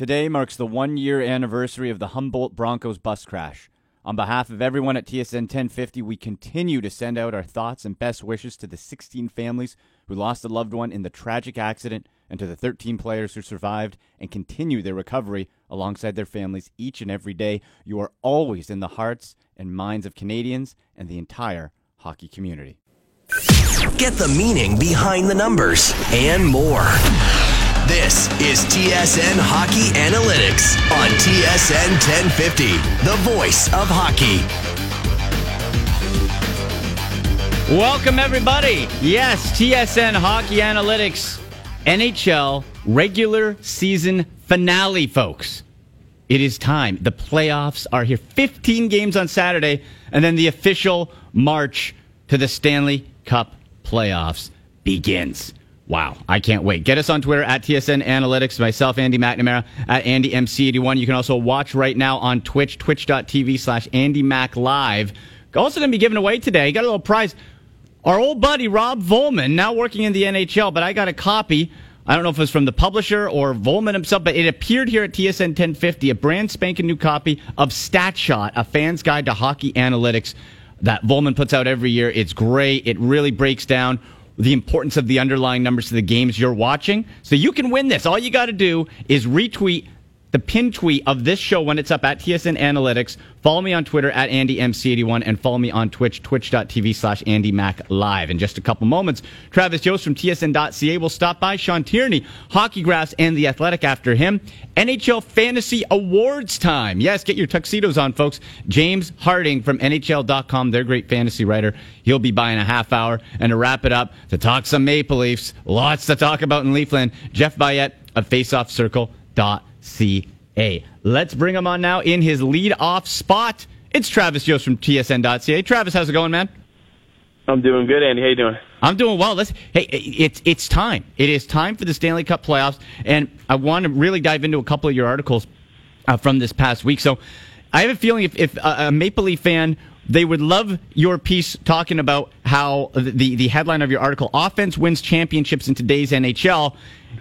Today marks the one-year anniversary of the Humboldt Broncos bus crash. On behalf of everyone at TSN 1050, we continue to send out our thoughts and best wishes to the 16 families who lost a loved one in the tragic accident and to the 13 players who survived and continue their recovery alongside their families each and every day. You are always in the hearts and minds of Canadians and the entire hockey community. Get the meaning behind the numbers and more. This is TSN Hockey Analytics on TSN 1050, the voice of hockey. Welcome, everybody. Yes, TSN Hockey Analytics, NHL regular season finale, folks. It is time. The playoffs are here. 15 games on Saturday, and then the official march to the Stanley Cup playoffs begins. Wow, I can't wait. Get us on Twitter at TSN Analytics, myself, Andy McNamara, at AndyMC81. You can also watch right now on Twitch, twitch.tv/AndyMacLive. Also going to be giving away today. You got a little prize. Our old buddy, Rob Vollman, now working in the NHL, but I got a copy. I don't know if it was from the publisher or Vollman himself, but it appeared here at TSN 1050, a brand spanking new copy of StatShot, a fan's guide to hockey analytics that Vollman puts out every year. It's great. It really breaks down the importance of the underlying numbers to the games you're watching. So you can win this. All you got to do is retweet the pin tweet of this show when it's up at TSN Analytics. Follow me on Twitter at AndyMC81 and follow me on Twitch, twitch.tv/AndyMacLive. In just a couple moments, Travis Yost from TSN.ca will stop by. Sean Tierney, Hockey Graphs and The Athletic after him. NHL Fantasy Awards time. Yes, get your tuxedos on, folks. James Harding from nhl.com, their great fantasy writer. He'll be by in a half hour. And to wrap it up, to talk some Maple Leafs, lots to talk about in Leafland, Jeff Veillette of faceoffcircle.com. CA. Let's bring him on now in his lead-off spot. It's Travis Yost from TSN.ca. Travis, how's it going, man? I'm doing good, Andy. How you doing? I'm doing well. It's time. It is time for the Stanley Cup playoffs, and I want to really dive into a couple of your articles from this past week. So I have a feeling if a Maple Leaf fan, they would love your piece talking about how the headline of your article, Offense Wins Championships in Today's NHL,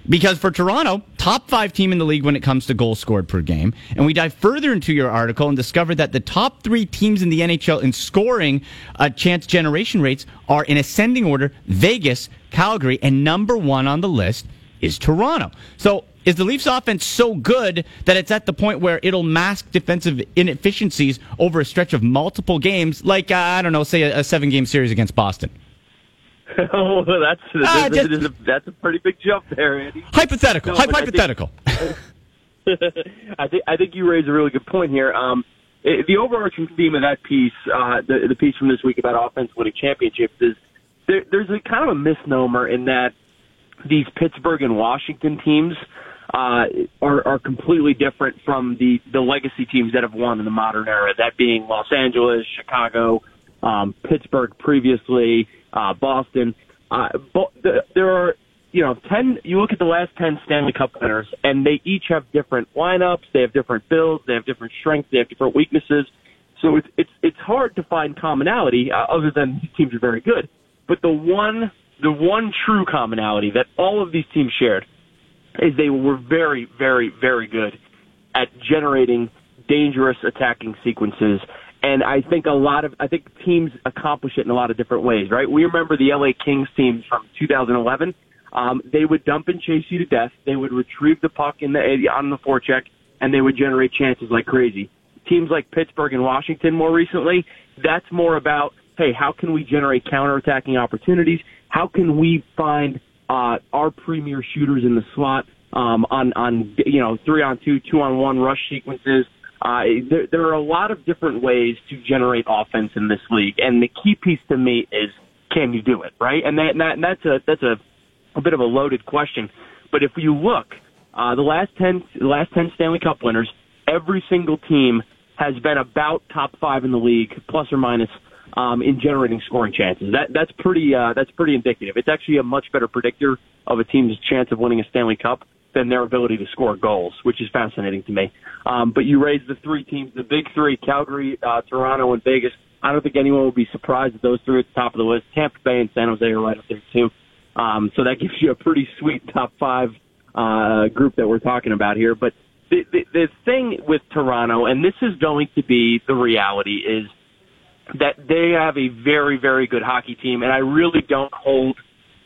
because for Toronto, top five team in the league when it comes to goals scored per game. And we dive further into your article and discover that the top three teams in the NHL in scoring chance generation rates are, in ascending order, Vegas, Calgary, and number one on the list is Toronto. So is the Leafs offense so good that it's at the point where it'll mask defensive inefficiencies over a stretch of multiple games, like, say a seven-game series against Boston? Oh, that's a pretty big jump there, Andy. Hypothetical. Hypothetical. I think you raise a really good point here. The overarching theme of that piece, the piece from this week about offense winning championships, is there's a kind of a misnomer in that these Pittsburgh and Washington teams are completely different from the legacy teams that have won in the modern era, that being Los Angeles, Chicago, Pittsburgh previously, Boston. There are, 10. You look at the last 10 Stanley Cup winners, and they each have different lineups, they have different builds, they have different strengths, they have different weaknesses. So it's hard to find commonality other than these teams are very good. But the one true commonality that all of these teams shared is they were very, very, very good at generating dangerous attacking sequences. And I think teams accomplish it in a lot of different ways, right? We remember the LA Kings teams from 2011. They would dump and chase you to death. They would retrieve the puck on the forecheck, and they would generate chances like crazy. Teams like Pittsburgh and Washington more recently, that's more about, hey, how can we generate counterattacking opportunities? How can we find our premier shooters in the slot on 3-on-2, 2-on-1 rush sequences? There are a lot of different ways to generate offense in this league, and the key piece to me is, can you do it, right? And that's a bit of a loaded question, but if you look, the last 10 Stanley Cup winners, every single team has been about top five in the league, plus or minus, in generating scoring chances. That's pretty indicative. It's actually a much better predictor of a team's chance of winning a Stanley Cup than their ability to score goals, which is fascinating to me. But you raised the three teams, the big three, Calgary, Toronto, and Vegas. I don't think anyone would be surprised that those three are at the top of the list. Tampa Bay and San Jose are right up there, too. So that gives you a pretty sweet top five group that we're talking about here. But The thing with Toronto, and this is going to be the reality, is that they have a very, very good hockey team, and I really don't hold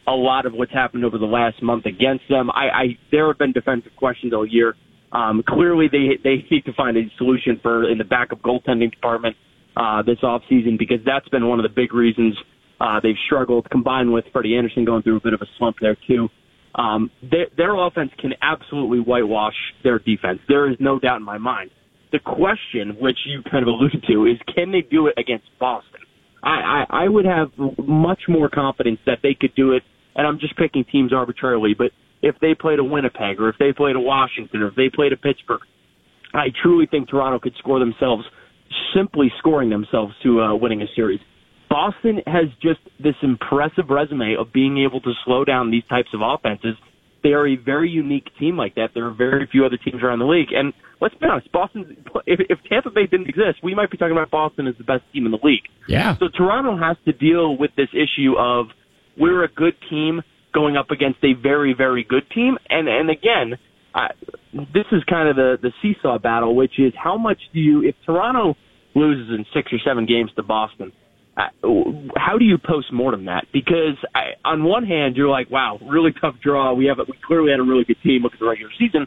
a lot of what's happened over the last month against them. There have been defensive questions all year. Clearly, they need to find a solution in the backup goaltending department this offseason, because that's been one of the big reasons they've struggled, combined with Freddie Anderson going through a bit of a slump there, too. Their offense can absolutely whitewash their defense. There is no doubt in my mind. The question, which you kind of alluded to, is can they do it against Boston? I would have much more confidence that they could do it, and I'm just picking teams arbitrarily, but if they played a Winnipeg or if they played a Washington or if they played a Pittsburgh, I truly think Toronto could score themselves, simply scoring themselves to winning a series. Boston has just this impressive resume of being able to slow down these types of offenses. They are a very unique team like that. There are very few other teams around the league. And let's be honest, Boston, if Tampa Bay didn't exist, we might be talking about Boston as the best team in the league. Yeah. So Toronto has to deal with this issue of we're a good team going up against a very, very good team. And again, this is kind of the seesaw battle, which is how much do you, if Toronto loses in 6 or 7 games to Boston, how do you post-mortem that? Because on one hand, you're like, wow, really tough draw. We clearly had a really good team. Look at the regular season.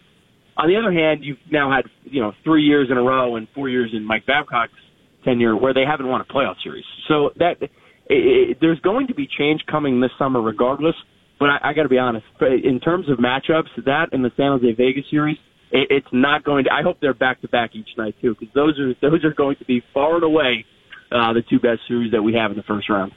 On the other hand, you've now had 3 years in a row and 4 years in Mike Babcock's tenure where they haven't won a playoff series. So that there's going to be change coming this summer regardless. But I got to be honest, in terms of matchups, that and the San Jose Vegas series, it's not going to – I hope they're back-to-back each night too, because those are going to be far and away the two best series that we have in the first round.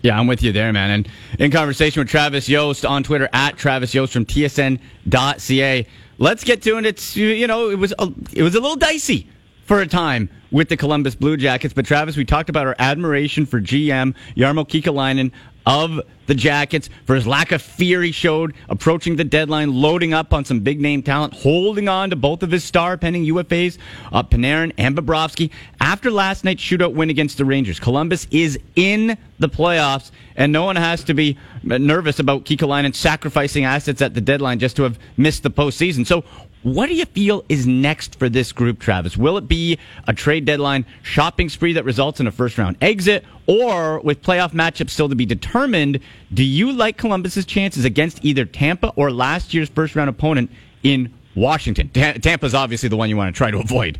Yeah, I'm with you there, man. And in conversation with Travis Yost on Twitter, at Travis Yost from tsn.ca. Let's get to it. It's, it was a little dicey for a time with the Columbus Blue Jackets. But, Travis, we talked about our admiration for GM Jarmo Kekalainen of the Jackets for his lack of fear he showed approaching the deadline, loading up on some big-name talent, holding on to both of his star-pending UFAs, Panarin and Bobrovsky. After last night's shootout win against the Rangers, Columbus is in the playoffs, and no one has to be nervous about Kekalainen sacrificing assets at the deadline just to have missed the postseason. So what do you feel is next for this group, Travis? Will it be a trade deadline shopping spree that results in a first-round exit, or with playoff matchups still to be determined, do you like Columbus's chances against either Tampa or last year's first-round opponent in Washington? Tampa's obviously the one you want to try to avoid.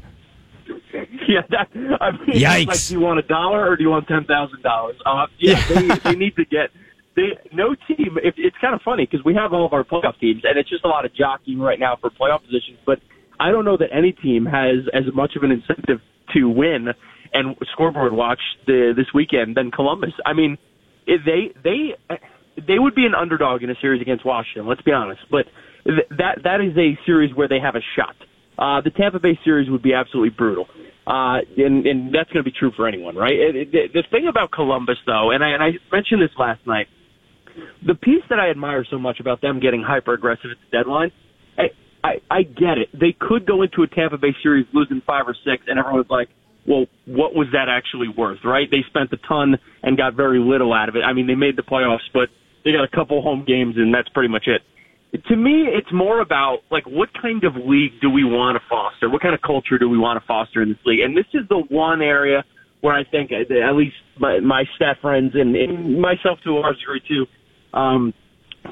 Yeah, yikes. Like, do you want $1 or do you want $10,000? They need to get... no team, it's kind of funny because we have all of our playoff teams, and it's just a lot of jockeying right now for playoff positions, but I don't know that any team has as much of an incentive to win and scoreboard watch this weekend than Columbus. I mean, they would be an underdog in a series against Washington, let's be honest, but that is a series where they have a shot. The Tampa Bay series would be absolutely brutal. And that's going to be true for anyone, right? The thing about Columbus, though, and I mentioned this last night, the piece that I admire so much about them getting hyper-aggressive at the deadline, I get it. They could go into a Tampa Bay series losing 5 or 6, and everyone's like, well, what was that actually worth, right? They spent a ton and got very little out of it. I mean, they made the playoffs, but they got a couple home games, and that's pretty much it. To me, it's more about, like, what kind of league do we want to foster? What kind of culture do we want to foster in this league? And this is the one area where I think, at least my staff friends and myself to a large degree, too,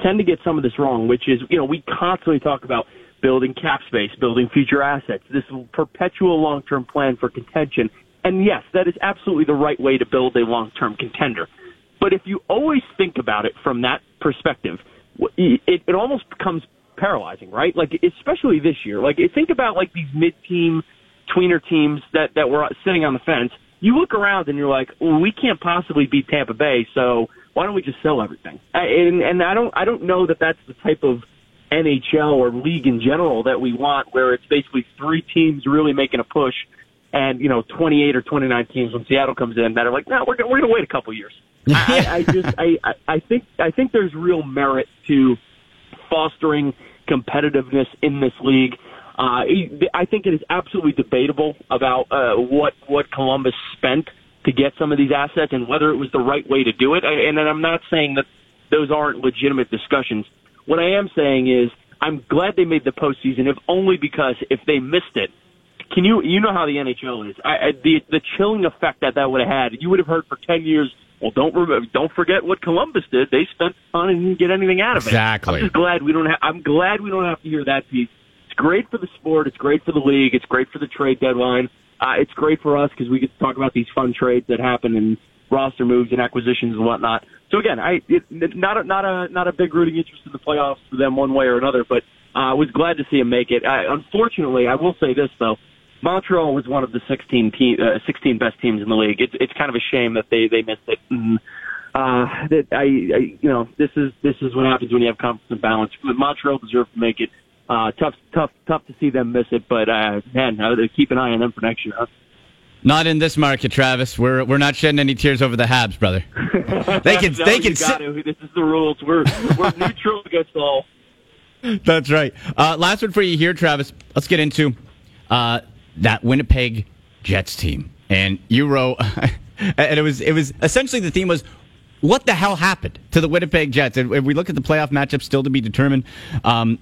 tend to get some of this wrong, which is, we constantly talk about building cap space, building future assets, this perpetual long-term plan for contention. And, yes, that is absolutely the right way to build a long-term contender. But if you always think about it from that perspective, it almost becomes paralyzing, right? Like, especially this year. Like, think about, like, these mid-team, tweener teams that were sitting on the fence. You look around and you're like, well, we can't possibly beat Tampa Bay, so why don't we just sell everything? And I don't know that that's the type of NHL or league in general that we want, where it's basically 3 teams really making a push and, 28 or 29 teams when Seattle comes in that are like, no, we're going to wait a couple years. I think there's real merit to fostering competitiveness in this league. I think it is absolutely debatable about what Columbus spent to get some of these assets and whether it was the right way to do it. And I'm not saying that those aren't legitimate discussions. What I am saying is I'm glad they made the postseason, if only because if they missed it, can you know how the NHL is. The chilling effect that would have had, you would have heard for 10 years, well, don't forget what Columbus did. They spent on and didn't get anything out of it. Exactly. I'm just glad we don't have. I'm glad we don't have to hear that piece. It's great for the sport. It's great for the league. It's great for the trade deadline. It's great for us because we get to talk about these fun trades that happen and roster moves and acquisitions and whatnot. So again, not a big rooting interest in the playoffs for them one way or another. But I was glad to see him make it. Unfortunately, I will say this though. Montreal was one of the 16 best teams in the league. It's kind of a shame that they missed it. And, this is what happens when you have confidence and balance. Montreal deserved to make it. Tough to see them miss it. But keep an eye on them for next year. Huh? Not in this market, Travis. We're not shedding any tears over the Habs, brother. This is the rules. We're neutral against all. That's right. Last one for you here, Travis. Let's get into that Winnipeg Jets team. And you wrote, and it was essentially the theme was, what the hell happened to the Winnipeg Jets? And if we look at the playoff matchup still to be determined,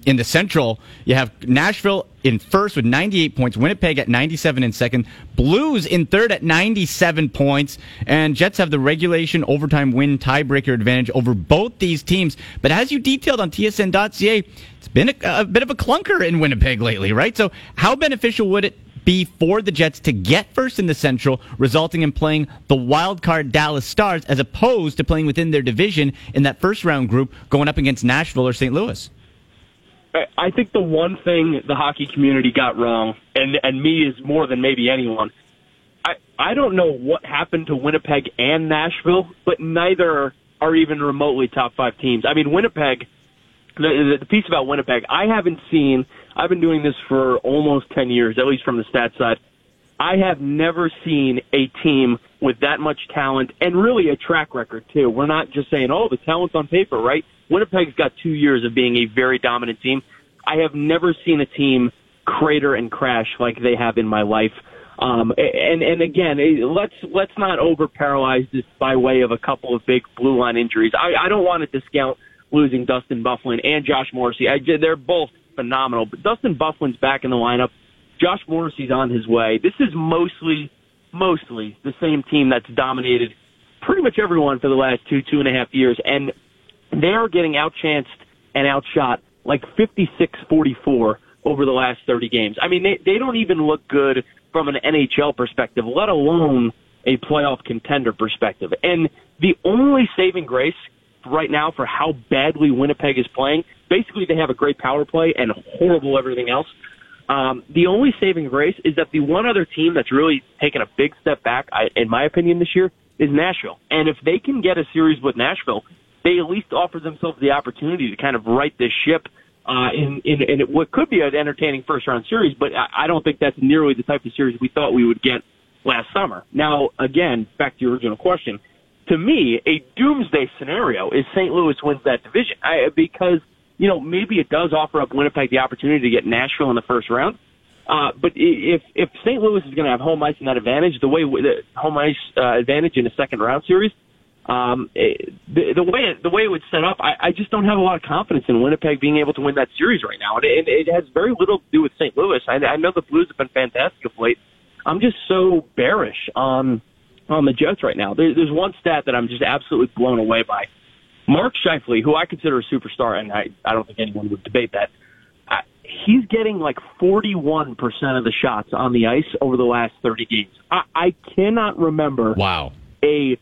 in the Central, you have Nashville in first with 98 points, Winnipeg at 97 in second, Blues in third at 97 points, and Jets have the regulation overtime win tiebreaker advantage over both these teams. But as you detailed on TSN.ca, it's been a bit of a clunker in Winnipeg lately, right? So how beneficial would it be for the Jets to get first in the Central, resulting in playing the wild-card Dallas Stars as opposed to playing within their division in that first-round group going up against Nashville or St. Louis? I think the one thing the hockey community got wrong, and me is more than maybe anyone, I don't know what happened to Winnipeg and Nashville, but neither are even remotely top-five teams. I mean, Winnipeg, the piece about Winnipeg, I've been doing this for almost 10 years, at least from the stats side. I have never seen a team with that much talent and really a track record, too. We're not just saying, oh, the talent's on paper, right? Winnipeg's got 2 years of being a very dominant team. I have never seen a team crater and crash like they have in my life. And again, let's not over-paralyze this by way of a couple of big blue line injuries. I don't want to discount losing Dustin Byfuglien and Josh Morrissey. They're both phenomenal, but Dustin Byfuglien's back in the lineup. Josh Morrissey's on his way. This is mostly the same team that's dominated pretty much everyone for the last two and a half years, and they are getting outchanced and outshot like 56-44 over the last 30 games. I mean, they don't even look good from an NHL perspective, let alone a playoff contender perspective. And the only saving grace right now for how badly Winnipeg is playing, basically they have a great power play and horrible everything else. The only saving grace is that the one other team that's really taken a big step back, in my opinion, this year is Nashville. And if they can get a series with Nashville, they at least offer themselves the opportunity to kind of right this ship in what could be an entertaining first-round series, but I don't think that's nearly the type of series we thought we would get last summer. Now, again, back to your original question, to me, a doomsday scenario is St. Louis wins that division because, you know, maybe it does offer up Winnipeg the opportunity to get Nashville in the first round. But if St. Louis is going to have home ice in that advantage, the way the home ice advantage in a second round series, the way it would set up, I just don't have a lot of confidence in Winnipeg being able to win that series right now. And it has very little to do with St. Louis. I know the Blues have been fantastic of late. I'm just so bearish on the Jets right now. There's one stat that I'm just absolutely blown away by. Mark Scheifele, who I consider a superstar, and I don't think anyone would debate that, he's getting like 41% of the shots on the ice over the last 30 games. I cannot remember a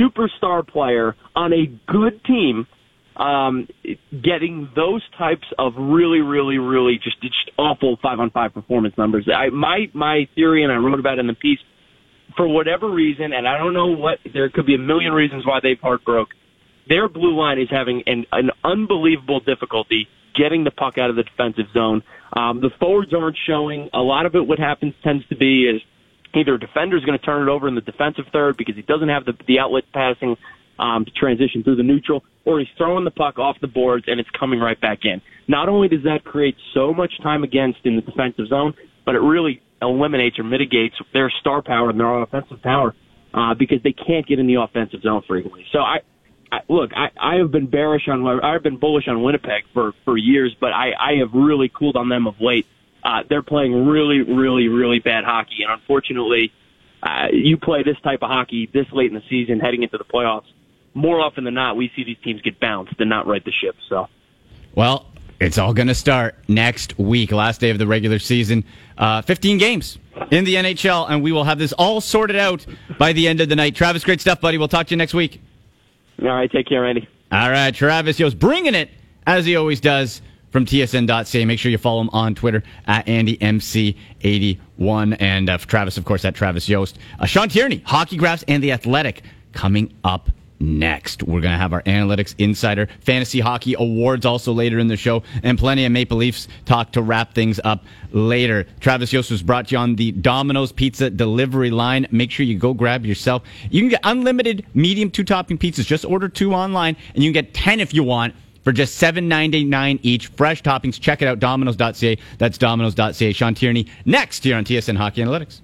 superstar player on a good team getting those types of really, really, really just awful 5-on-5 performance numbers. My theory, and I wrote about it in the piece, for whatever reason, and I don't know what, there could be a million reasons why they've heartbroken. Their blue line is having an unbelievable difficulty getting the puck out of the defensive zone. The forwards aren't showing. A lot of it, what happens tends to be is either a defender's going to turn it over in the defensive third because he doesn't have the outlet passing to transition through the neutral, or he's throwing the puck off the boards and it's coming right back in. Not only does that create so much time against in the defensive zone, but it really eliminates or mitigates their star power and their offensive power because they can't get in the offensive zone frequently. So I Look, I have been bullish on Winnipeg for years, but I have really cooled on them of late. They're playing really, really, really bad hockey, and unfortunately, you play this type of hockey this late in the season, heading into the playoffs. More often than not, we see these teams get bounced and not right the ship. So, well, it's all going to start next week, last day of the regular season. 15 games in the NHL, and we will have this all sorted out by the end of the night. Travis, great stuff, buddy. We'll talk to you next week. All right, take care, Andy. All right, Travis Yost bringing it, as he always does, from tsn.ca. Make sure you follow him on Twitter, at AndyMC81. And for Travis, of course, at Travis Yost. Sean Tierney, Hockey Graphs, and The Athletic coming up next. We're going to have our Analytics Insider Fantasy Hockey Awards also later in the show, and plenty of Maple Leafs talk to wrap things up later. Travis Yost was brought to you on the Domino's Pizza delivery line. Make sure you go grab yourself. You can get unlimited medium two-topping pizzas. Just order 2 online, and you can get 10 if you want for just $7.99 each. Fresh toppings. Check it out, domino's.ca. That's domino's.ca. Sean Tierney next here on TSN Hockey Analytics.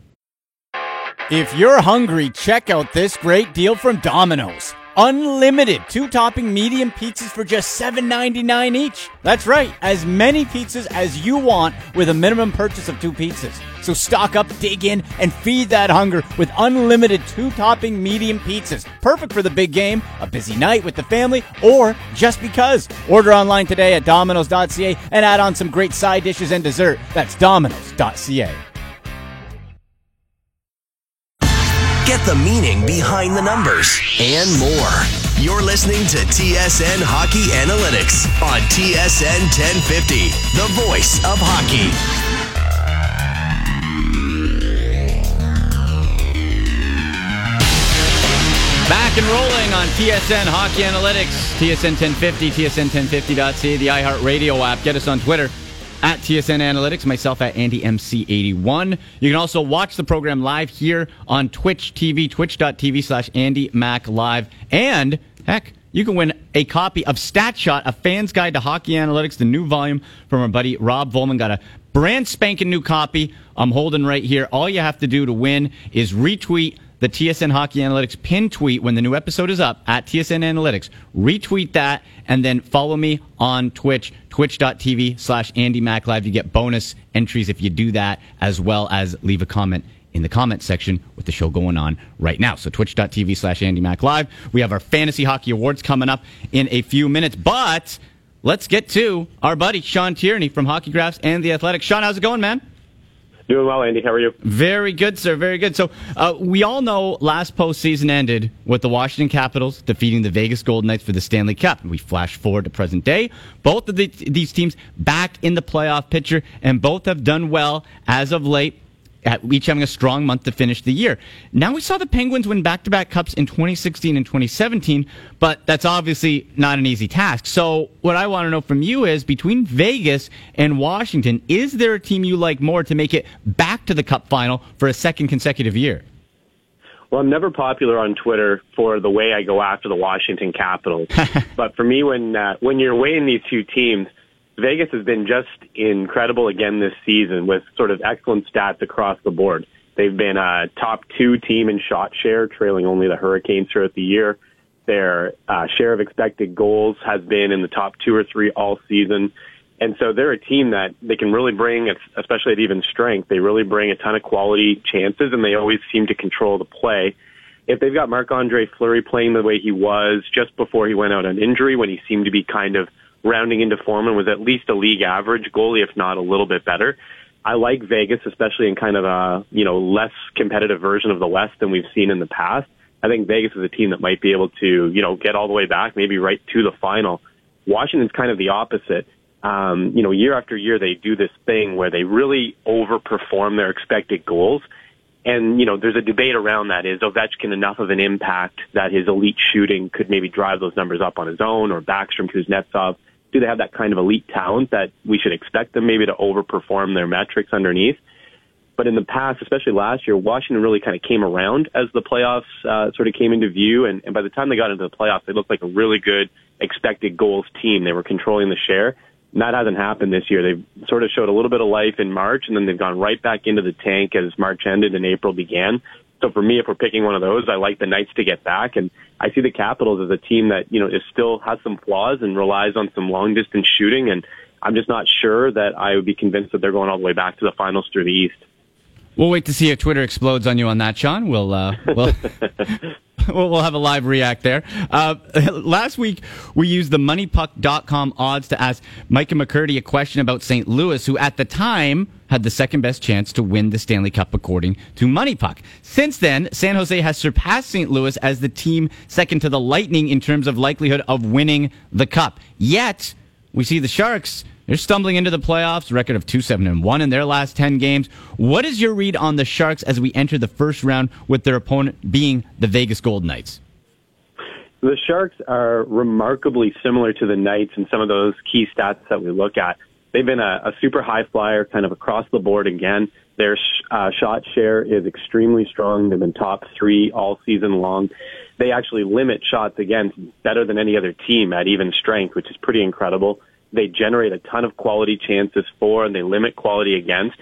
If you're hungry, check out this great deal from Domino's. Unlimited two-topping medium pizzas for just $7.99 each. That's right, as many pizzas as you want with a minimum purchase of 2 pizzas. So stock up, dig in, and feed that hunger with unlimited two-topping medium pizzas. Perfect for the big game, a busy night with the family, or just because. Order online today at Domino's.ca and add on some great side dishes and dessert. That's Domino's.ca. Get the meaning behind the numbers and more. You're listening to TSN Hockey Analytics on TSN 1050, the voice of hockey. Back and rolling on TSN Hockey Analytics, TSN 1050, tsn1050.ca, the iHeartRadio app. Get us on Twitter at TSN Analytics, myself at AndyMC81. You can also watch the program live here on Twitch TV, twitch.tv/AndyMacLive. And, heck, you can win a copy of StatShot, A Fan's Guide to Hockey Analytics, the new volume from our buddy Rob Vollman. Got a brand spanking new copy I'm holding right here. All you have to do to win is retweet the TSN Hockey Analytics pin tweet when the new episode is up, at TSN Analytics. Retweet that, and then follow me on Twitch, twitch.tv/AndyMacLive. You get bonus entries if you do that, as well as leave a comment in the comment section with the show going on right now. So twitch.tv/AndyMacLive. We have our Fantasy Hockey Awards coming up in a few minutes, but let's get to our buddy Sean Tierney from Hockey Graphs and The Athletic. Sean, how's it going, man? Doing well, Andy. How are you? Very good, sir. Very good. So we all know last postseason ended with the Washington Capitals defeating the Vegas Golden Knights for the Stanley Cup. And we flash forward to present day. Both of these teams back in the playoff picture, and both have done well as of late, each having a strong month to finish the year. Now, we saw the Penguins win back-to-back Cups in 2016 and 2017, but that's obviously not an easy task. So what I want to know from you is, between Vegas and Washington, is there a team you like more to make it back to the Cup final for a second consecutive year? Well, I'm never popular on Twitter for the way I go after the Washington Capitals. But for me, when you're weighing these two teams, Vegas has been just incredible again this season with sort of excellent stats across the board. They've been a top 2 team in shot share, trailing only the Hurricanes throughout the year. Their share of expected goals has been in the top 2 or 3 all season. And so they're a team that they can really bring, especially at even strength, they really bring a ton of quality chances, and they always seem to control the play. If they've got Marc-Andre Fleury playing the way he was just before he went out on injury, when he seemed to be kind of rounding into form and was at least a league average goalie, if not a little bit better. I like Vegas, especially in kind of a, less competitive version of the West than we've seen in the past. I think Vegas is a team that might be able to, get all the way back, maybe right to the final. Washington's kind of the opposite. Year after year, they do this thing where they really overperform their expected goals. And, there's a debate around that. Is Ovechkin enough of an impact that his elite shooting could maybe drive those numbers up on his own, or Backstrom, Kuznetsov? Do they have that kind of elite talent that we should expect them maybe to overperform their metrics underneath? But in the past, especially last year, Washington really kind of came around as the playoffs sort of came into view. And by the time they got into the playoffs, they looked like a really good expected goals team. They were controlling the share. And that hasn't happened this year. They've sort of showed a little bit of life in March, and then they've gone right back into the tank as March ended and April began. So for me, if we're picking one of those, I like the Knights to get back. And I see the Capitals as a team that, you know, is still has some flaws and relies on some long-distance shooting. And I'm just not sure that I would be convinced that they're going all the way back to the finals through the East. We'll wait to see if Twitter explodes on you on that, Sean. We'll have a live react there. Last week, we used the MoneyPuck.com odds to ask Micah McCurdy a question about St. Louis, who at the time had the second-best chance to win the Stanley Cup, according to MoneyPuck. Since then, San Jose has surpassed St. Louis as the team second to the Lightning in terms of likelihood of winning the Cup. Yet, we see the Sharks... they're stumbling into the playoffs, record of 2-7-1 in their last 10 games. What is your read on the Sharks as we enter the first round with their opponent being the Vegas Golden Knights? The Sharks are remarkably similar to the Knights in some of those key stats that we look at. They've been a super high flyer kind of across the board again. Their shot share is extremely strong. They've been top three all season long. They actually limit shots against better than any other team at even strength, which is pretty incredible. They generate a ton of quality chances for, and they limit quality against.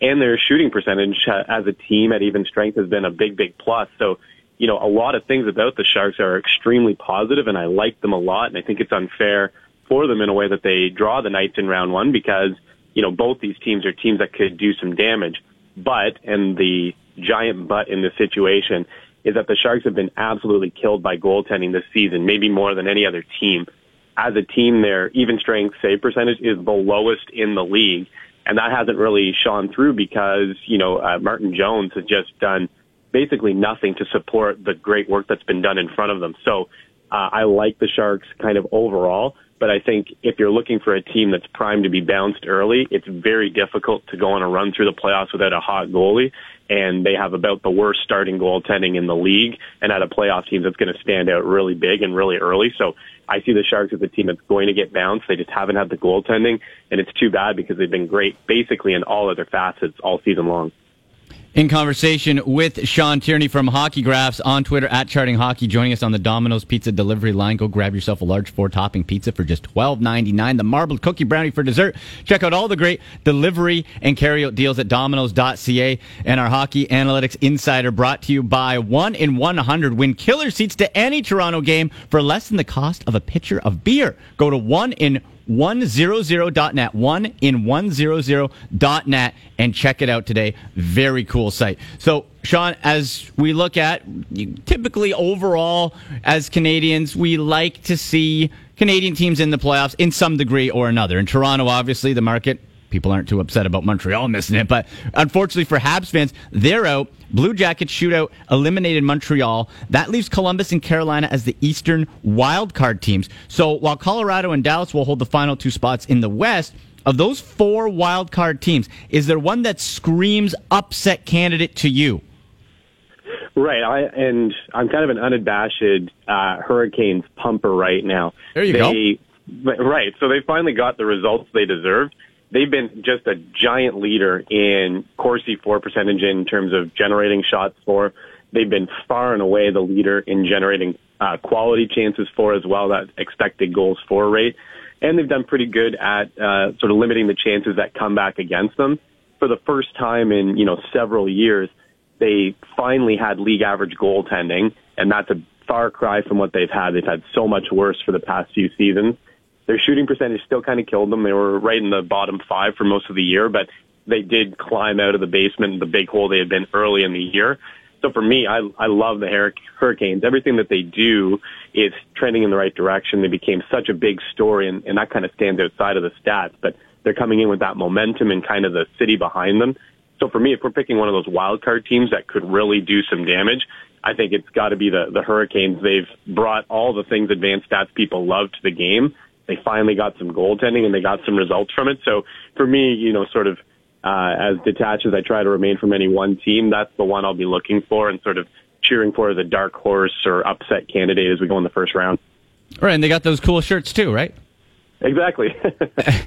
And their shooting percentage as a team at even strength has been a big, big plus. So, you know, a lot of things about the Sharks are extremely positive, and I like them a lot. And I think it's unfair for them in a way that they draw the Knights in round one because, you know, both these teams are teams that could do some damage. But, and the giant but in this situation, is that the Sharks have been absolutely killed by goaltending this season, maybe more than any other team. As a team, their even strength save percentage is the lowest in the league. And that hasn't really shone through because, you know, Martin Jones has just done basically nothing to support the great work that's been done in front of them. So I like the Sharks kind of overall, but I think if you're looking for a team that's primed to be bounced early, it's very difficult to go on a run through the playoffs without a hot goalie. And they have about the worst starting goaltending in the league, and at a playoff team that's going to stand out really big and really early. So I see the Sharks as a team that's going to get bounced. They just haven't had the goaltending, and it's too bad because they've been great basically in all other facets all season long. In conversation with Sean Tierney from Hockey Graphs on Twitter at Charting Hockey, joining us on the Domino's Pizza delivery line. Go grab yourself a large four-topping pizza for just $12.99. The marbled cookie brownie for dessert. Check out all the great delivery and carryout deals at Domino's.ca. And our Hockey Analytics Insider brought to you by 1-in-100. Win killer seats to any Toronto game for less than the cost of a pitcher of beer. Go to 1in100.net, 1in100.net, and check it out today. Very cool site. So, Sean, as we look at, typically overall as Canadians, we like to see Canadian teams in the playoffs in some degree or another. In Toronto, obviously, the market, people aren't too upset about Montreal missing it, but unfortunately for Habs fans, they're out. Blue Jackets shootout eliminated Montreal. That leaves Columbus and Carolina as the Eastern wildcard teams. So while Colorado and Dallas will hold the final two spots in the West, of those four wildcard teams, is there one that screams upset candidate to you? Right, I'm kind of an unabashed Hurricanes pumper right now. There you go. Right, so they finally got the results they deserved. They've been just a giant leader in Corsi for percentage in terms of generating shots for. They've been far and away the leader in generating quality chances for as well, that expected goals for rate. And they've done pretty good at sort of limiting the chances that come back against them. For the first time in, you know, several years, they finally had league average goaltending, and that's a far cry from what they've had. They've had so much worse for the past few seasons. Their shooting percentage still kind of killed them. They were right in the bottom five for most of the year, but they did climb out of the basement, the big hole they had been early in the year. So for me, I love the Hurricanes. Everything that they do is trending in the right direction. They became such a big story, and that kind of stands outside of the stats, but they're coming in with that momentum and kind of the city behind them. So for me, if we're picking one of those wildcard teams that could really do some damage, I think it's got to be the Hurricanes. They've brought all the things advanced stats people love to the game. They finally got some goaltending, and they got some results from it. So for me, you know, sort of as detached as I try to remain from any one team, that's the one I'll be looking for and sort of cheering for as a dark horse or upset candidate as we go in the first round. All right, and they got those cool shirts too, right? Exactly. That's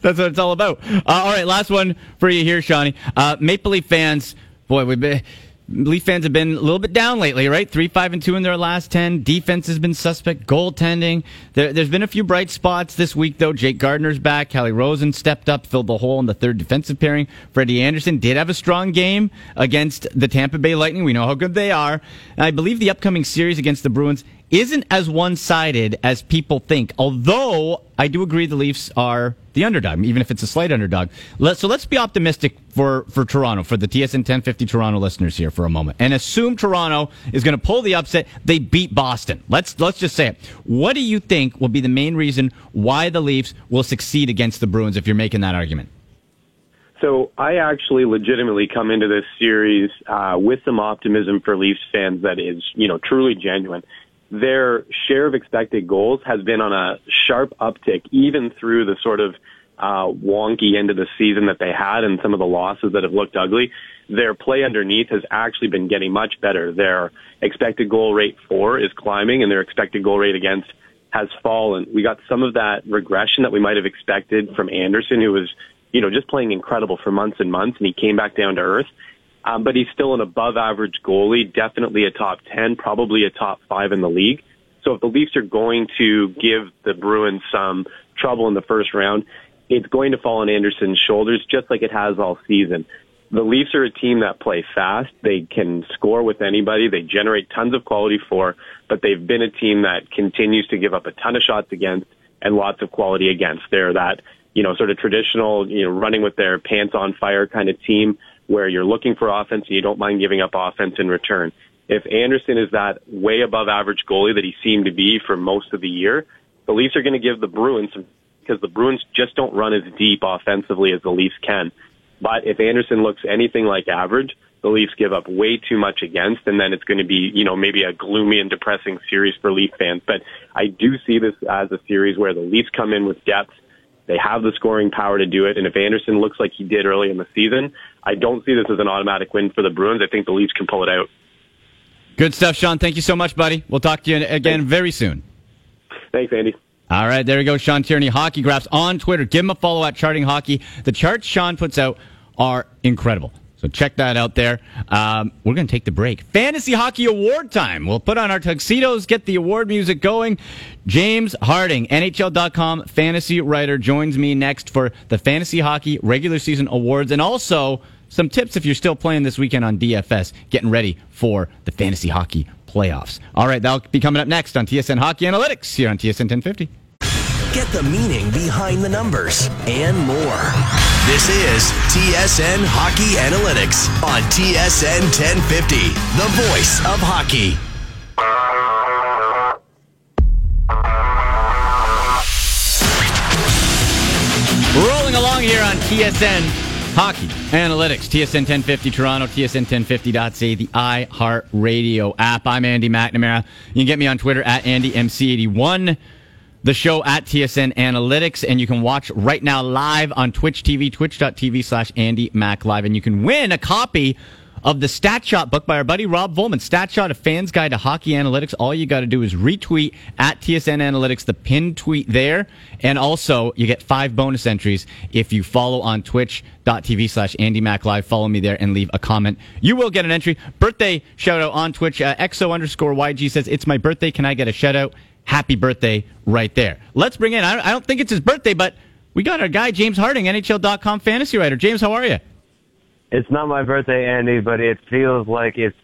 what it's all about. All right, last one for you here, Shawnee. Maple Leaf fans, boy, we've been... Leaf fans have been a little bit down lately, right? 3-5-2 in their last 10. Defense has been suspect. Goaltending. There's been a few bright spots this week, though. Jake Gardner's back. Callie Rosen stepped up, filled the hole in the third defensive pairing. Freddie Anderson did have a strong game against the Tampa Bay Lightning. We know how good they are. And I believe the upcoming series against the Bruins isn't as one-sided as people think, although I do agree the Leafs are the underdog, even if it's a slight underdog. So let's be optimistic for Toronto, for the TSN 1050 Toronto listeners here for a moment, and assume Toronto is going to pull the upset. They beat Boston. Let's just say it. What do you think will be the main reason why the Leafs will succeed against the Bruins if you're making that argument? So I actually legitimately come into this series with some optimism for Leafs fans that is, truly genuine. Their share of expected goals has been on a sharp uptick, even through the sort of wonky end of the season that they had and some of the losses that have looked ugly. Their play underneath has actually been getting much better. Their expected goal rate for is climbing, and their expected goal rate against has fallen. We got some of that regression that we might have expected from Anderson, who was, just playing incredible for months and months, and he came back down to earth. But he's still an above-average goalie, definitely a top 10, probably a top 5 in the league. So if the Leafs are going to give the Bruins some trouble in the first round, it's going to fall on Anderson's shoulders, just like it has all season. The Leafs are a team that play fast. They can score with anybody. They generate tons of quality for, but they've been a team that continues to give up a ton of shots against and lots of quality against. They're that, sort of traditional, running with their pants on fire kind of team, where you're looking for offense and you don't mind giving up offense in return. If Anderson is that way above average goalie that he seemed to be for most of the year, the Leafs are going to give the Bruins, because the Bruins just don't run as deep offensively as the Leafs can. But if Anderson looks anything like average, the Leafs give up way too much against, and then it's going to be, maybe a gloomy and depressing series for Leaf fans. But I do see this as a series where the Leafs come in with depth. They have the scoring power to do it, and if Anderson looks like he did early in the season, I don't see this as an automatic win for the Bruins. I think the Leafs can pull it out. Good stuff, Sean. Thank you so much, buddy. We'll talk to you again very soon. Thanks, Andy. All right, there you go, Sean Tierney, Hockey Graphs on Twitter. Give him a follow at Charting Hockey. The charts Sean puts out are incredible, so check that out there. We're going to take the break. Fantasy Hockey Award time. We'll put on our tuxedos, get the award music going. James Harding, nhl.com fantasy writer, joins me next for the Fantasy Hockey regular season awards, and also some tips if you're still playing this weekend on DFS, getting ready for the Fantasy Hockey playoffs. All right, that'll be coming up next on TSN Hockey Analytics here on TSN 1050. Get the meaning behind the numbers and more. This is TSN Hockey Analytics on TSN 1050, the voice of hockey. Rolling along here on TSN Hockey Analytics, TSN 1050 Toronto, tsn1050.ca, the iHeartRadio app. I'm Andy McNamara. You can get me on Twitter at AndyMC81. The show at TSN Analytics, and you can watch right now live on Twitch TV, twitch.tv/AndyMacLive, and you can win a copy of the StatShot book by our buddy Rob Vollman. StatShot, a fan's guide to hockey analytics. All you got to do is retweet at TSN Analytics, the pinned tweet there. And also, you get 5 bonus entries if you follow on twitch.tv/AndyMacLive. Follow me there and leave a comment. You will get an entry. Birthday shout out on Twitch. XO_YG says, "It's my birthday. Can I get a shout out?" Happy birthday right there. Let's bring in, I don't think it's his birthday, but we got our guy, James Harding, nhl.com fantasy writer. James, how are you? It's not my birthday, Andy, but it feels like it's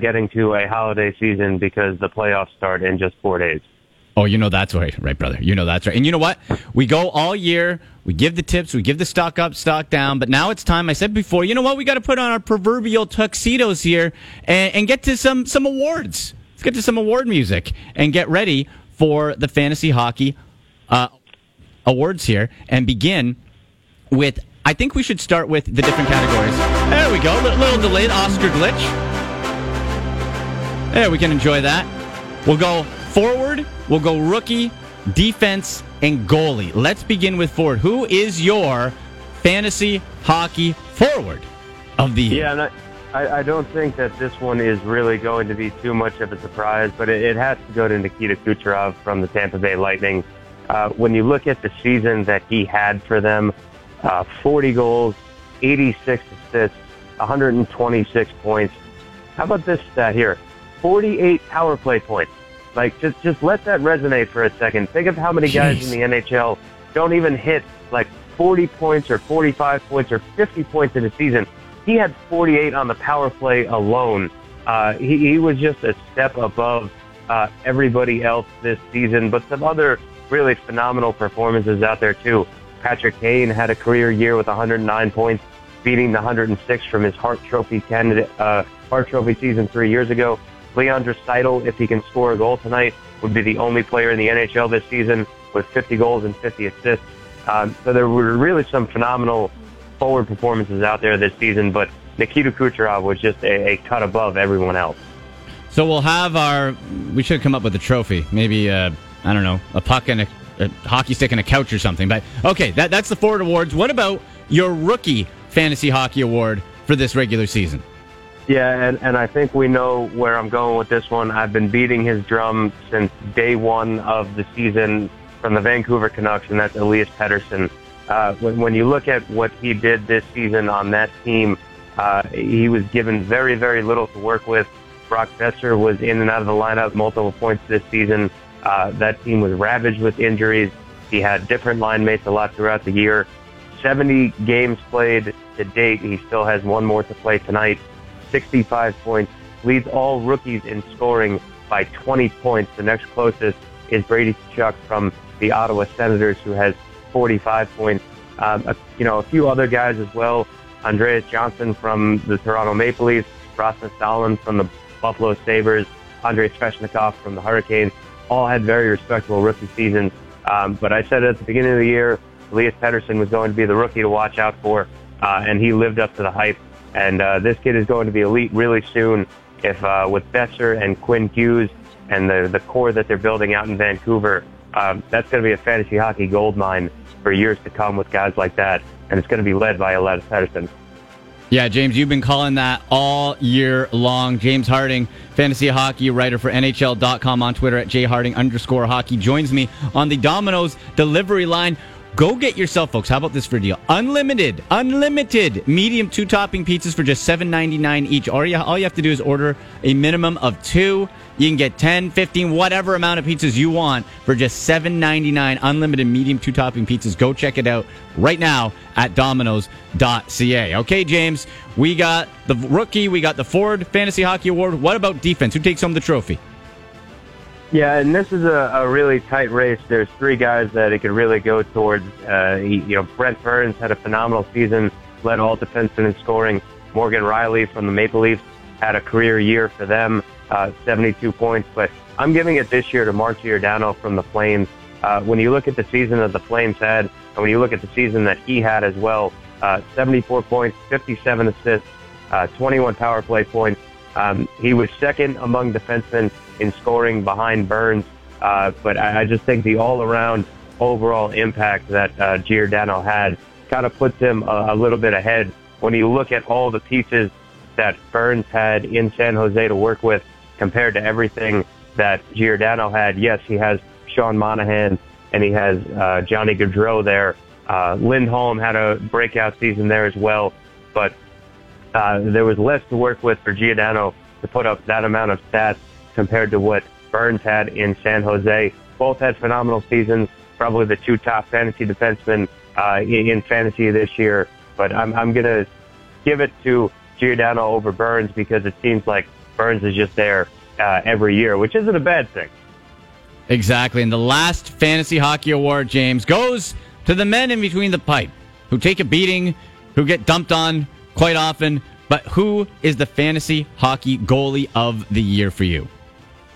getting to a holiday season because the playoffs start in just 4 days. Oh, that's right, brother. That's right. And you know what? We go all year. We give the tips. We give the stock up, stock down. But now it's time. I said before, we got to put on our proverbial tuxedos here and get to some awards. Let's get to some award music and get ready for the Fantasy Hockey awards here, and begin with, I think we should start with the different categories. There we go, little delayed Oscar glitch. There, we can enjoy that. We'll go forward, we'll go rookie, defense, and goalie. Let's begin with forward. Who is your Fantasy Hockey forward of the year? Yeah, I don't think that this one is really going to be too much of a surprise, but it has to go to Nikita Kucherov from the Tampa Bay Lightning. When you look at the season that he had for them, 40 goals, 86 assists, 126 points, How about this stat here? 48 power play points. Like, just let that resonate for a second. Think of how many guys in the NHL don't even hit, like, 40 points or 45 points or 50 points in a season. He had 48 on the power play alone. He was just a step above everybody else this season, but some other really phenomenal performances out there, too. Patrick Kane had a career year with 109 points, beating the 106 from his Hart Trophy candidate, Hart Trophy season 3 years ago. Leandro Seidel, if he can score a goal tonight, would be the only player in the NHL this season with 50 goals and 50 assists. So there were really some phenomenal forward performances out there this season, but Nikita Kucherov was just a cut above everyone else. So we'll have we should come up with a trophy. Maybe, I don't know, a puck and a hockey stick and a couch or something. But, okay, that's the forward awards. What about your rookie fantasy hockey award for this regular season? Yeah, and I think we know where I'm going with this one. I've been beating his drum since day one of the season from the Vancouver Canucks, and that's Elias Pettersson. When you look at what he did this season on that team, he was given very, very little to work with. Brock Besser was in and out of the lineup multiple points this season. That team was ravaged with injuries. He had different line mates a lot throughout the year. 70 games played to date. He still has one more to play tonight. 65 points, leads all rookies in scoring by 20 points. The next closest is Brady Tkachuk from the Ottawa Senators, who has 45 points. A few other guys as well. Andreas Johnson from the Toronto Maple Leafs, Rasmus Dahlin from the Buffalo Sabres, Andrei Svechnikov from the Hurricanes, all had very respectable rookie seasons. But I said at the beginning of the year, Elias Pettersson was going to be the rookie to watch out for, and he lived up to the hype. And this kid is going to be elite really soon if with Besser and Quinn Hughes and the core that they're building out in Vancouver. That's going to be a fantasy hockey goldmine for years to come with guys like that. And it's going to be led by Elias Pettersson. Yeah, James, you've been calling that all year long. James Harding, fantasy hockey writer for nhl.com, on Twitter at jharding_hockey, joins me on the Domino's delivery line. Go get yourself, folks, how about this for a deal? Unlimited medium two-topping pizzas for just $7.99 each. All you have to do is order a minimum of two. You can get 10, 15, whatever amount of pizzas you want for just $7.99. Unlimited medium two-topping pizzas. Go check it out right now at dominoes.ca. Okay, James, we got the rookie. We got the Ford Fantasy Hockey Award. What about defense? Who takes home the trophy? Yeah, and this is a really tight race. There's three guys that it could really go towards. Brent Burns had a phenomenal season, led all defensemen in scoring. Morgan Riley from the Maple Leafs had a career year for them, 72 points. But I'm giving it this year to Mark Giordano from the Flames. When you look at the season that the Flames had, and when you look at the season that he had as well, 74 points, 57 assists, 21 power play points. He was second among defensemen in scoring behind Burns, but I just think the all-around overall impact that Giordano had kind of puts him a little bit ahead. When you look at all the pieces that Burns had in San Jose to work with compared to everything that Giordano had, yes, he has Sean Monahan and he has Johnny Gaudreau there. Lindholm had a breakout season there as well, but there was less to work with for Giordano to put up that amount of stats compared to what Burns had in San Jose. Both had phenomenal seasons, probably the two top fantasy defensemen in fantasy this year. But I'm going to give it to Giordano over Burns because it seems like Burns is just there every year, which isn't a bad thing. Exactly. And the last fantasy hockey award, James, goes to the men in between the pipe who take a beating, who get dumped on quite often. But who is the fantasy hockey goalie of the year for you?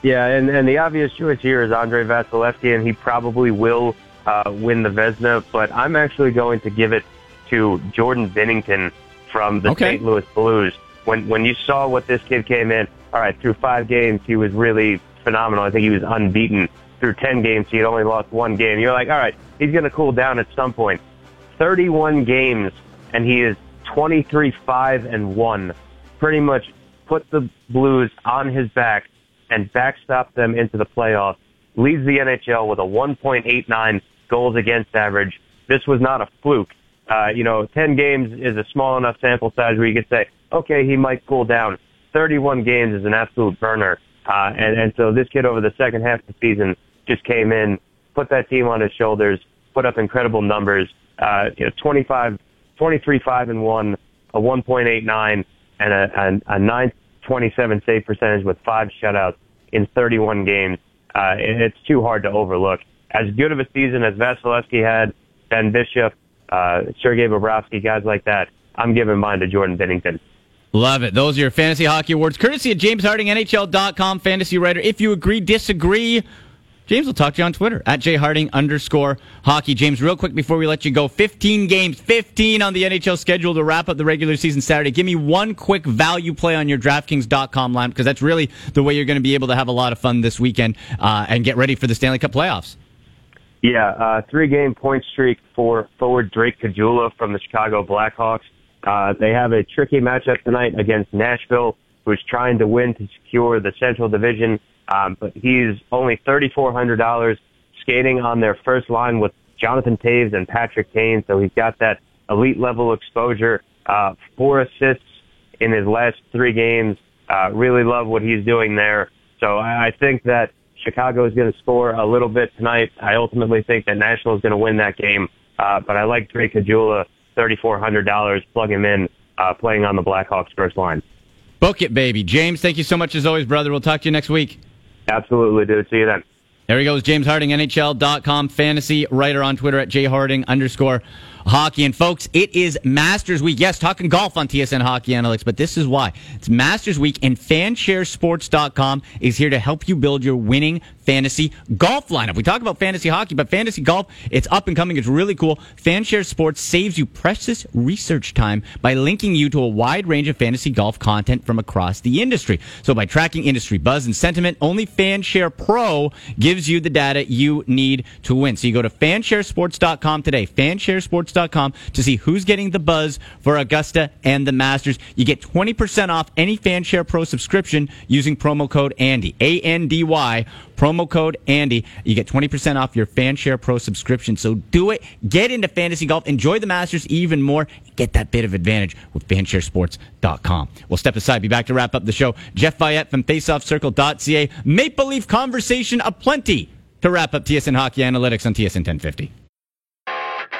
Yeah, and the obvious choice here is Andre Vasilevsky, and he probably will win the Vezina, but I'm actually going to give it to Jordan Binnington from the St. Louis Blues. When you saw what this kid came in, all right, through 5 games, he was really phenomenal. I think he was unbeaten. Through 10 games, he had only lost 1 game. You're like, all right, he's going to cool down at some point. 31 games, and he is 23-5-1. Pretty much put the Blues on his back and backstop them into the playoffs. Leads the NHL with a 1.89 goals against average. This was not a fluke. 10 games is a small enough sample size where you could say, okay, he might cool down. 31 games is an absolute burner. And so this kid over the second half of the season just came in, put that team on his shoulders, put up incredible numbers, 23-5-1, a 1.89, and a 927 save percentage with 5 shutouts in 31 games. It's too hard to overlook. As good of a season as Vasilevsky had, Ben Bishop, Sergei Bobrovsky, guys like that, I'm giving mine to Jordan Binnington. Love it. Those are your Fantasy Hockey Awards, courtesy of James Harding, nhl.com fantasy writer. If you agree, disagree, James will talk to you on Twitter, at @jharding_hockey. James, real quick before we let you go, 15 games, 15 on the NHL schedule to wrap up the regular season Saturday. Give me one quick value play on your DraftKings.com line, because that's really the way you're going to be able to have a lot of fun this weekend and get ready for the Stanley Cup playoffs. Yeah, 3-game point streak for forward Drake Caggiula from the Chicago Blackhawks. They have a tricky matchup tonight against Nashville, who's trying to win to secure the Central Division. But he's only $3,400 skating on their first line with Jonathan Taves and Patrick Kane. So he's got that elite level exposure, 4 assists in his last 3 games. Really love what he's doing there. So I think that Chicago is going to score a little bit tonight. I ultimately think that Nashville is going to win that game. But I like Drake Caggiula, $3,400, plug him in, playing on the Blackhawks first line. Book it, baby. James, thank you so much as always, brother. We'll talk to you next week. Absolutely, dude. See you then. There he goes, James Harding, NHL.com fantasy writer on Twitter at @jharding_hockey. And folks, it is Masters Week. Yes, talking golf on TSN Hockey Analytics, but this is why. It's Masters Week, and FanshareSports.com is here to help you build your winning fantasy golf lineup. We talk about fantasy hockey, but fantasy golf, it's up and coming. It's really cool. Fanshare Sports saves you precious research time by linking you to a wide range of fantasy golf content from across the industry. So by tracking industry buzz and sentiment, only Fanshare Pro gives you the data you need to win. So you go to FanshareSports.com today, FanshareSports.com, to see who's getting the buzz for Augusta and the Masters. You get 20% off any Fanshare Pro subscription using promo code ANDY, A-N-D-Y, promo code ANDY. You get 20% off your Fanshare Pro subscription. So do it. Get into fantasy golf. Enjoy the Masters even more. Get that bit of advantage with FanshareSports.com. We'll step aside. Be back to wrap up the show. Jeff Veillette from FaceOffCircle.ca. Maple Leaf conversation aplenty to wrap up TSN Hockey Analytics on TSN 1050.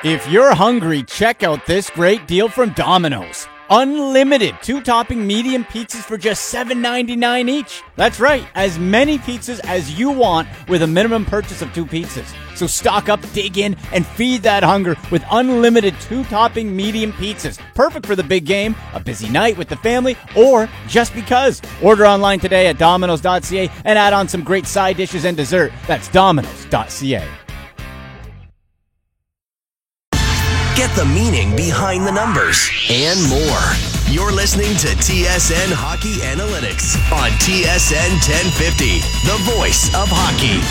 If you're hungry, check out this great deal from Domino's. Unlimited 2-topping medium pizzas for just $7.99 each. That's right, as many pizzas as you want with a minimum purchase of 2 pizzas. So stock up, dig in, and feed that hunger with unlimited 2-topping medium pizzas. Perfect for the big game, a busy night with the family, or just because. Order online today at Domino's.ca and add on some great side dishes and dessert. That's Domino's.ca. Get the meaning behind the numbers and more. You're listening to TSN Hockey Analytics on TSN 1050, the voice of hockey.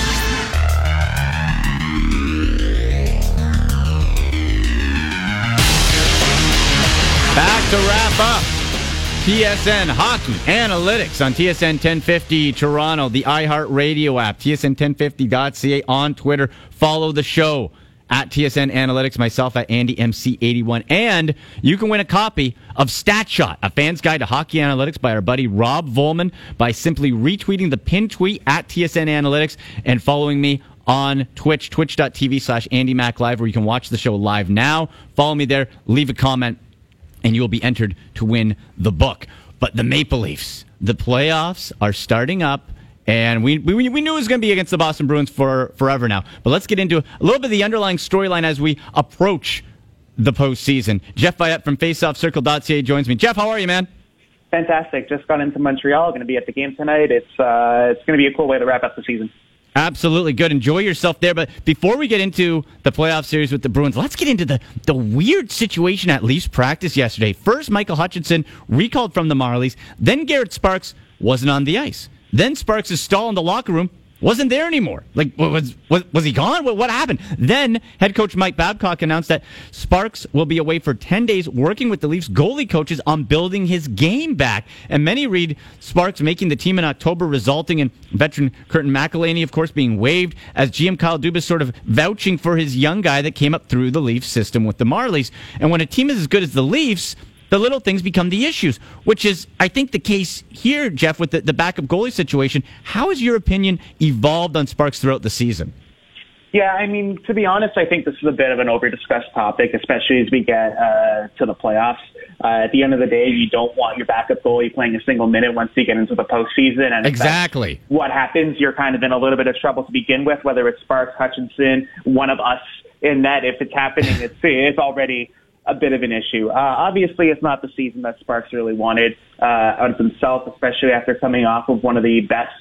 Back to wrap up TSN Hockey Analytics on TSN 1050 Toronto, the iHeartRadio app, tsn1050.ca on Twitter. Follow the show at TSN Analytics, myself at AndyMC81. And you can win a copy of StatShot, a fan's guide to hockey analytics by our buddy Rob Vollman, by simply retweeting the pin tweet at TSN Analytics and following me on Twitch, twitch.tv/AndyMacLive, where you can watch the show live now. Follow me there, leave a comment, and you'll be entered to win the book. But the Maple Leafs, the playoffs are starting up. And we knew it was going to be against the Boston Bruins for forever now. But let's get into a little bit of the underlying storyline as we approach the postseason. Jeff Veillette from FaceOffCircle.ca joins me. Jeff, how are you, man? Fantastic. Just got into Montreal. Going to be at the game tonight. It's going to be a cool way to wrap up the season. Absolutely good. Enjoy yourself there. But before we get into the playoff series with the Bruins, let's get into the weird situation at Leafs practice yesterday. First, Michael Hutchinson recalled from the Marlies. Then Garrett Sparks wasn't on the ice. Then Sparks' stall in the locker room wasn't there anymore. Like, was he gone? What happened? Then head coach Mike Babcock announced that Sparks will be away for 10 days working with the Leafs goalie coaches on building his game back. And many read Sparks making the team in October, resulting in veteran Curtin McElhinney, of course, being waived, as GM Kyle Dubas sort of vouching for his young guy that came up through the Leafs system with the Marlies. And when a team is as good as the Leafs, The little things become the issues, which is, I think, the case here, Jeff, with the backup goalie situation. How has your opinion evolved on Sparks throughout the season? Yeah, I mean, to be honest, I think this is a bit of an over-discussed topic, especially as we get to the playoffs. At the end of the day, you don't want your backup goalie playing a single minute once you get into the postseason. And exactly what happens, you're kind of in a little bit of trouble to begin with, whether it's Sparks, Hutchinson, one of us in that. If it's happening, it's already a bit of an issue. Obviously, it's not the season that Sparks really wanted of himself, especially after coming off of one of the best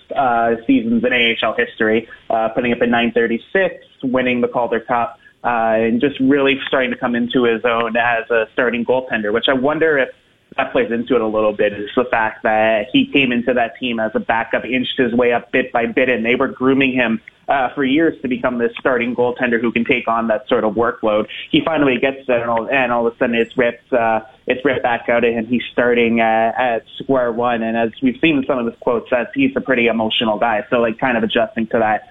seasons in AHL history, putting up a 936, winning the Calder Cup, and just really starting to come into his own as a starting goaltender, which I wonder if that plays into it a little bit, is the fact that he came into that team as a backup, inched his way up bit by bit, and they were grooming him for years to become this starting goaltender who can take on that sort of workload. He finally gets there, and all of a sudden it's ripped back out of him. He's starting at square one, and as we've seen in some of his quotes, he's a pretty emotional guy, so like kind of adjusting to that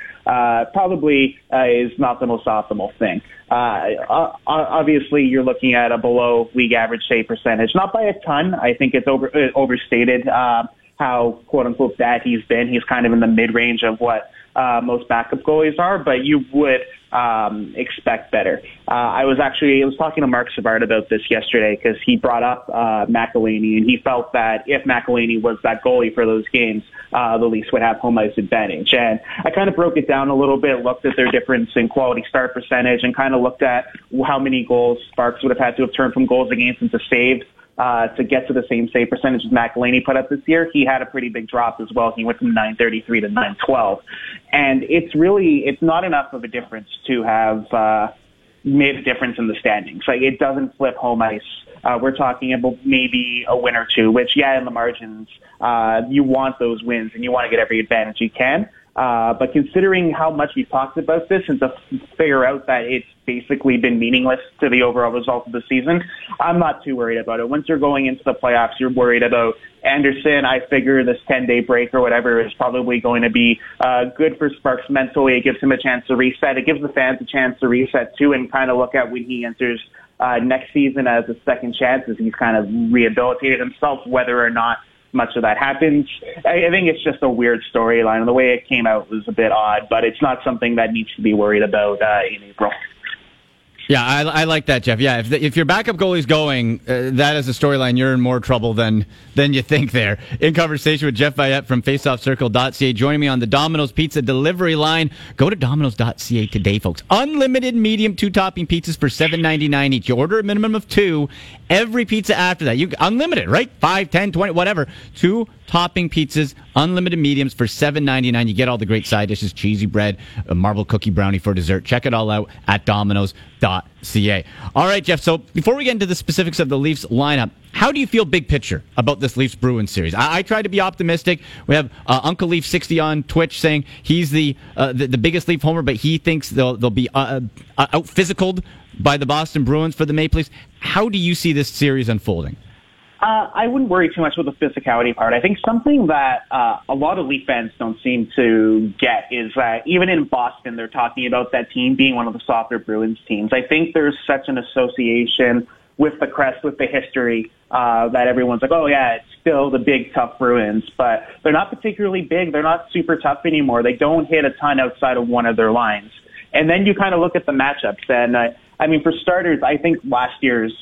probably is not the most optimal thing. Obviously, you're looking at a below league average save percentage, not by a ton. I think it's overstated how quote-unquote bad he's been. He's kind of in the mid-range of what most backup goalies are, but you would expect better. I was talking to Mark Savard about this yesterday because he brought up McElhinney, and he felt that if McElhinney was that goalie for those games, the Leafs would have home ice advantage. And I kind of broke it down a little bit, looked at their difference in quality start percentage, and kind of looked at how many goals Sparks would have had to have turned from goals against into saves to get to the same save percentage as McElhinney put up this year. He had a pretty big drop as well. He went from 933 to 912. And it's not enough of a difference to have made a difference in the standings. Like, it doesn't flip home ice. We're talking about maybe a win or two, which, yeah, in the margins, you want those wins and you want to get every advantage you can. But considering how much we've talked about this and to figure out that it's basically been meaningless to the overall result of the season, I'm not too worried about it. Once you're going into the playoffs, you're worried about Anderson. I figure this 10-day break or whatever is probably going to be good for Sparks mentally. It gives him a chance to reset. It gives the fans a chance to reset too and kind of look at when he enters next season as a second chance as he's kind of rehabilitated himself, whether or not much of that happens. I think it's just a weird storyline, and the way it came out was a bit odd, but it's not something that needs to be worried about in April. Yeah, I like that, Jeff. Yeah, if your backup goalie's going, that is a storyline, you're in more trouble than you think there. In conversation with Jeff Veillette from faceoffcircle.ca, joining me on the Domino's Pizza delivery line. Go to domino's.ca today, folks. Unlimited medium two-topping pizzas for $7.99 each. You order a minimum of two. Every pizza after that, you unlimited, right? 5, 10, 20, whatever. Two topping pizzas, unlimited mediums for $7.99. You get all the great side dishes, cheesy bread, a marble cookie brownie for dessert. Check it all out at domino's.ca. All right, Jeff, so before we get into the specifics of the Leafs lineup, how do you feel big picture about this Leafs-Bruins series? I try to be optimistic. We have Uncle Leaf 60 on Twitch saying he's the biggest Leaf homer, but he thinks they'll be out-physicaled by the Boston Bruins for the Maple Leafs. How do you see this series unfolding? I wouldn't worry too much with the physicality part. I think something that a lot of Leaf fans don't seem to get is that even in Boston, they're talking about that team being one of the softer Bruins teams. I think there's such an association with the crest, with the history, that everyone's like, oh, yeah, it's still the big, tough Bruins. But they're not particularly big. They're not super tough anymore. They don't hit a ton outside of one of their lines. And then you kind of look at the matchups and I mean, for starters, I think last year's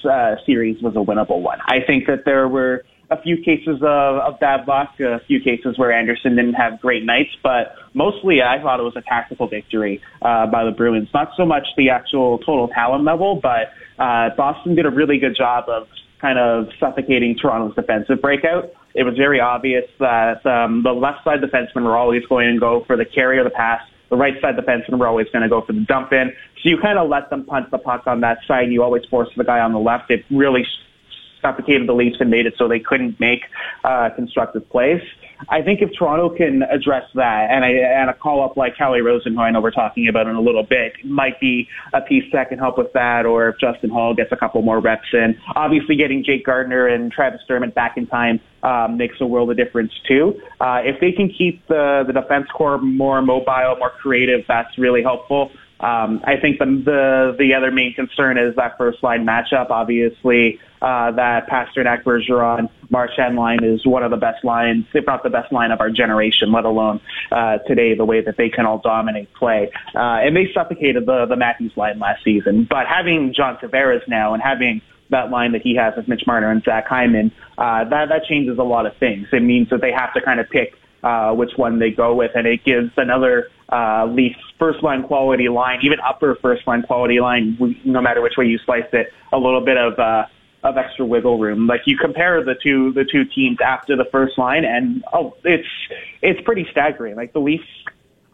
series was a winnable one. I think that there were a few cases of bad luck, a few cases where Anderson didn't have great nights, but mostly I thought it was a tactical victory by the Bruins. Not so much the actual total talent level, but Boston did a really good job of kind of suffocating Toronto's defensive breakout. It was very obvious that the left side defensemen were always going to go for the carry or the pass. The right side defensemen were always going to go for the dump in. So you kind of let them punt the puck on that side. You always force the guy on the left. It really suffocated the Leafs and made it so they couldn't make constructive plays. I think if Toronto can address that, and a call-up like Callie Rosen, who I know we're talking about in a little bit, might be a piece that can help with that, or if Justin Hall gets a couple more reps in. Obviously, getting Jake Gardner and Travis Dermott back in time makes a world of difference too. If they can keep the defense corps more mobile, more creative, that's really helpful. I think the other main concern is that first line matchup. Obviously, that Pasternak, Bergeron, Marchand line is one of the best lines, if not the best line of our generation, let alone today, the way that they can all dominate play. And they suffocated the Matthews line last season. But having John Tavares now and having that line that he has with Mitch Marner and Zach Hyman, that changes a lot of things. It means that they have to kind of pick which one they go with, and it gives another Leafs first-line quality line, even upper first-line quality line, no matter which way you slice it, a little bit of extra wiggle room. Like, you compare the two teams after the first line, and it's pretty staggering. Like, the Leafs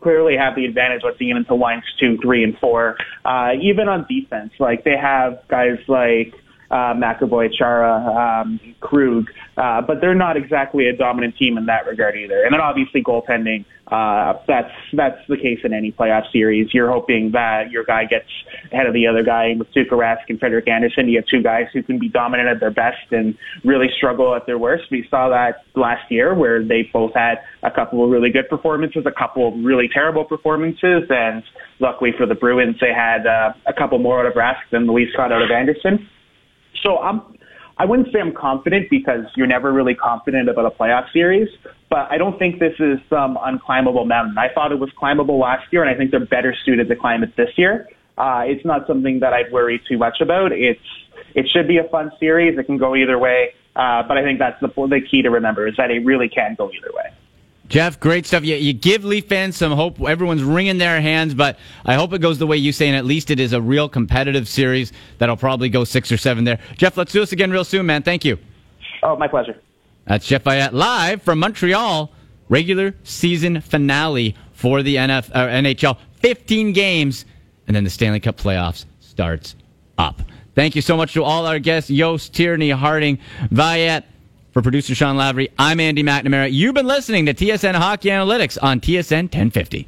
clearly have the advantage once you get into lines 2, 3, and 4, even on defense. Like, they have guys like McAvoy, Chara, Krug, but they're not exactly a dominant team in that regard either. And then obviously goaltending, that's the case in any playoff series. You're hoping that your guy gets ahead of the other guy. And with Tuukka Rask and Frederik Andersen, you have two guys who can be dominant at their best and really struggle at their worst. We saw that last year where they both had a couple of really good performances, a couple of really terrible performances, and luckily for the Bruins, they had a couple more out of Rask than the Leafs got out of Andersen. So I wouldn't say I'm confident, because you're never really confident about a playoff series, but I don't think this is some unclimbable mountain. I thought it was climbable last year, and I think they're better suited to climb it this year. It's not something that I'd worry too much about. It should be a fun series. It can go either way, but I think that's the key to remember, is that it really can go either way. Jeff, great stuff. You give Leaf fans some hope. Everyone's wringing their hands, but I hope it goes the way you say, and at least it is a real competitive series that'll probably go 6 or 7 there. Jeff, let's do this again real soon, man. Thank you. Oh, my pleasure. That's Jeff Veillette live from Montreal. Regular season finale for the NHL. 15 games, and then the Stanley Cup playoffs starts up. Thank you so much to all our guests, Yost, Tierney, Harding, Veillette. For producer Sean Lavery, I'm Andy McNamara. You've been listening to TSN Hockey Analytics on TSN 1050.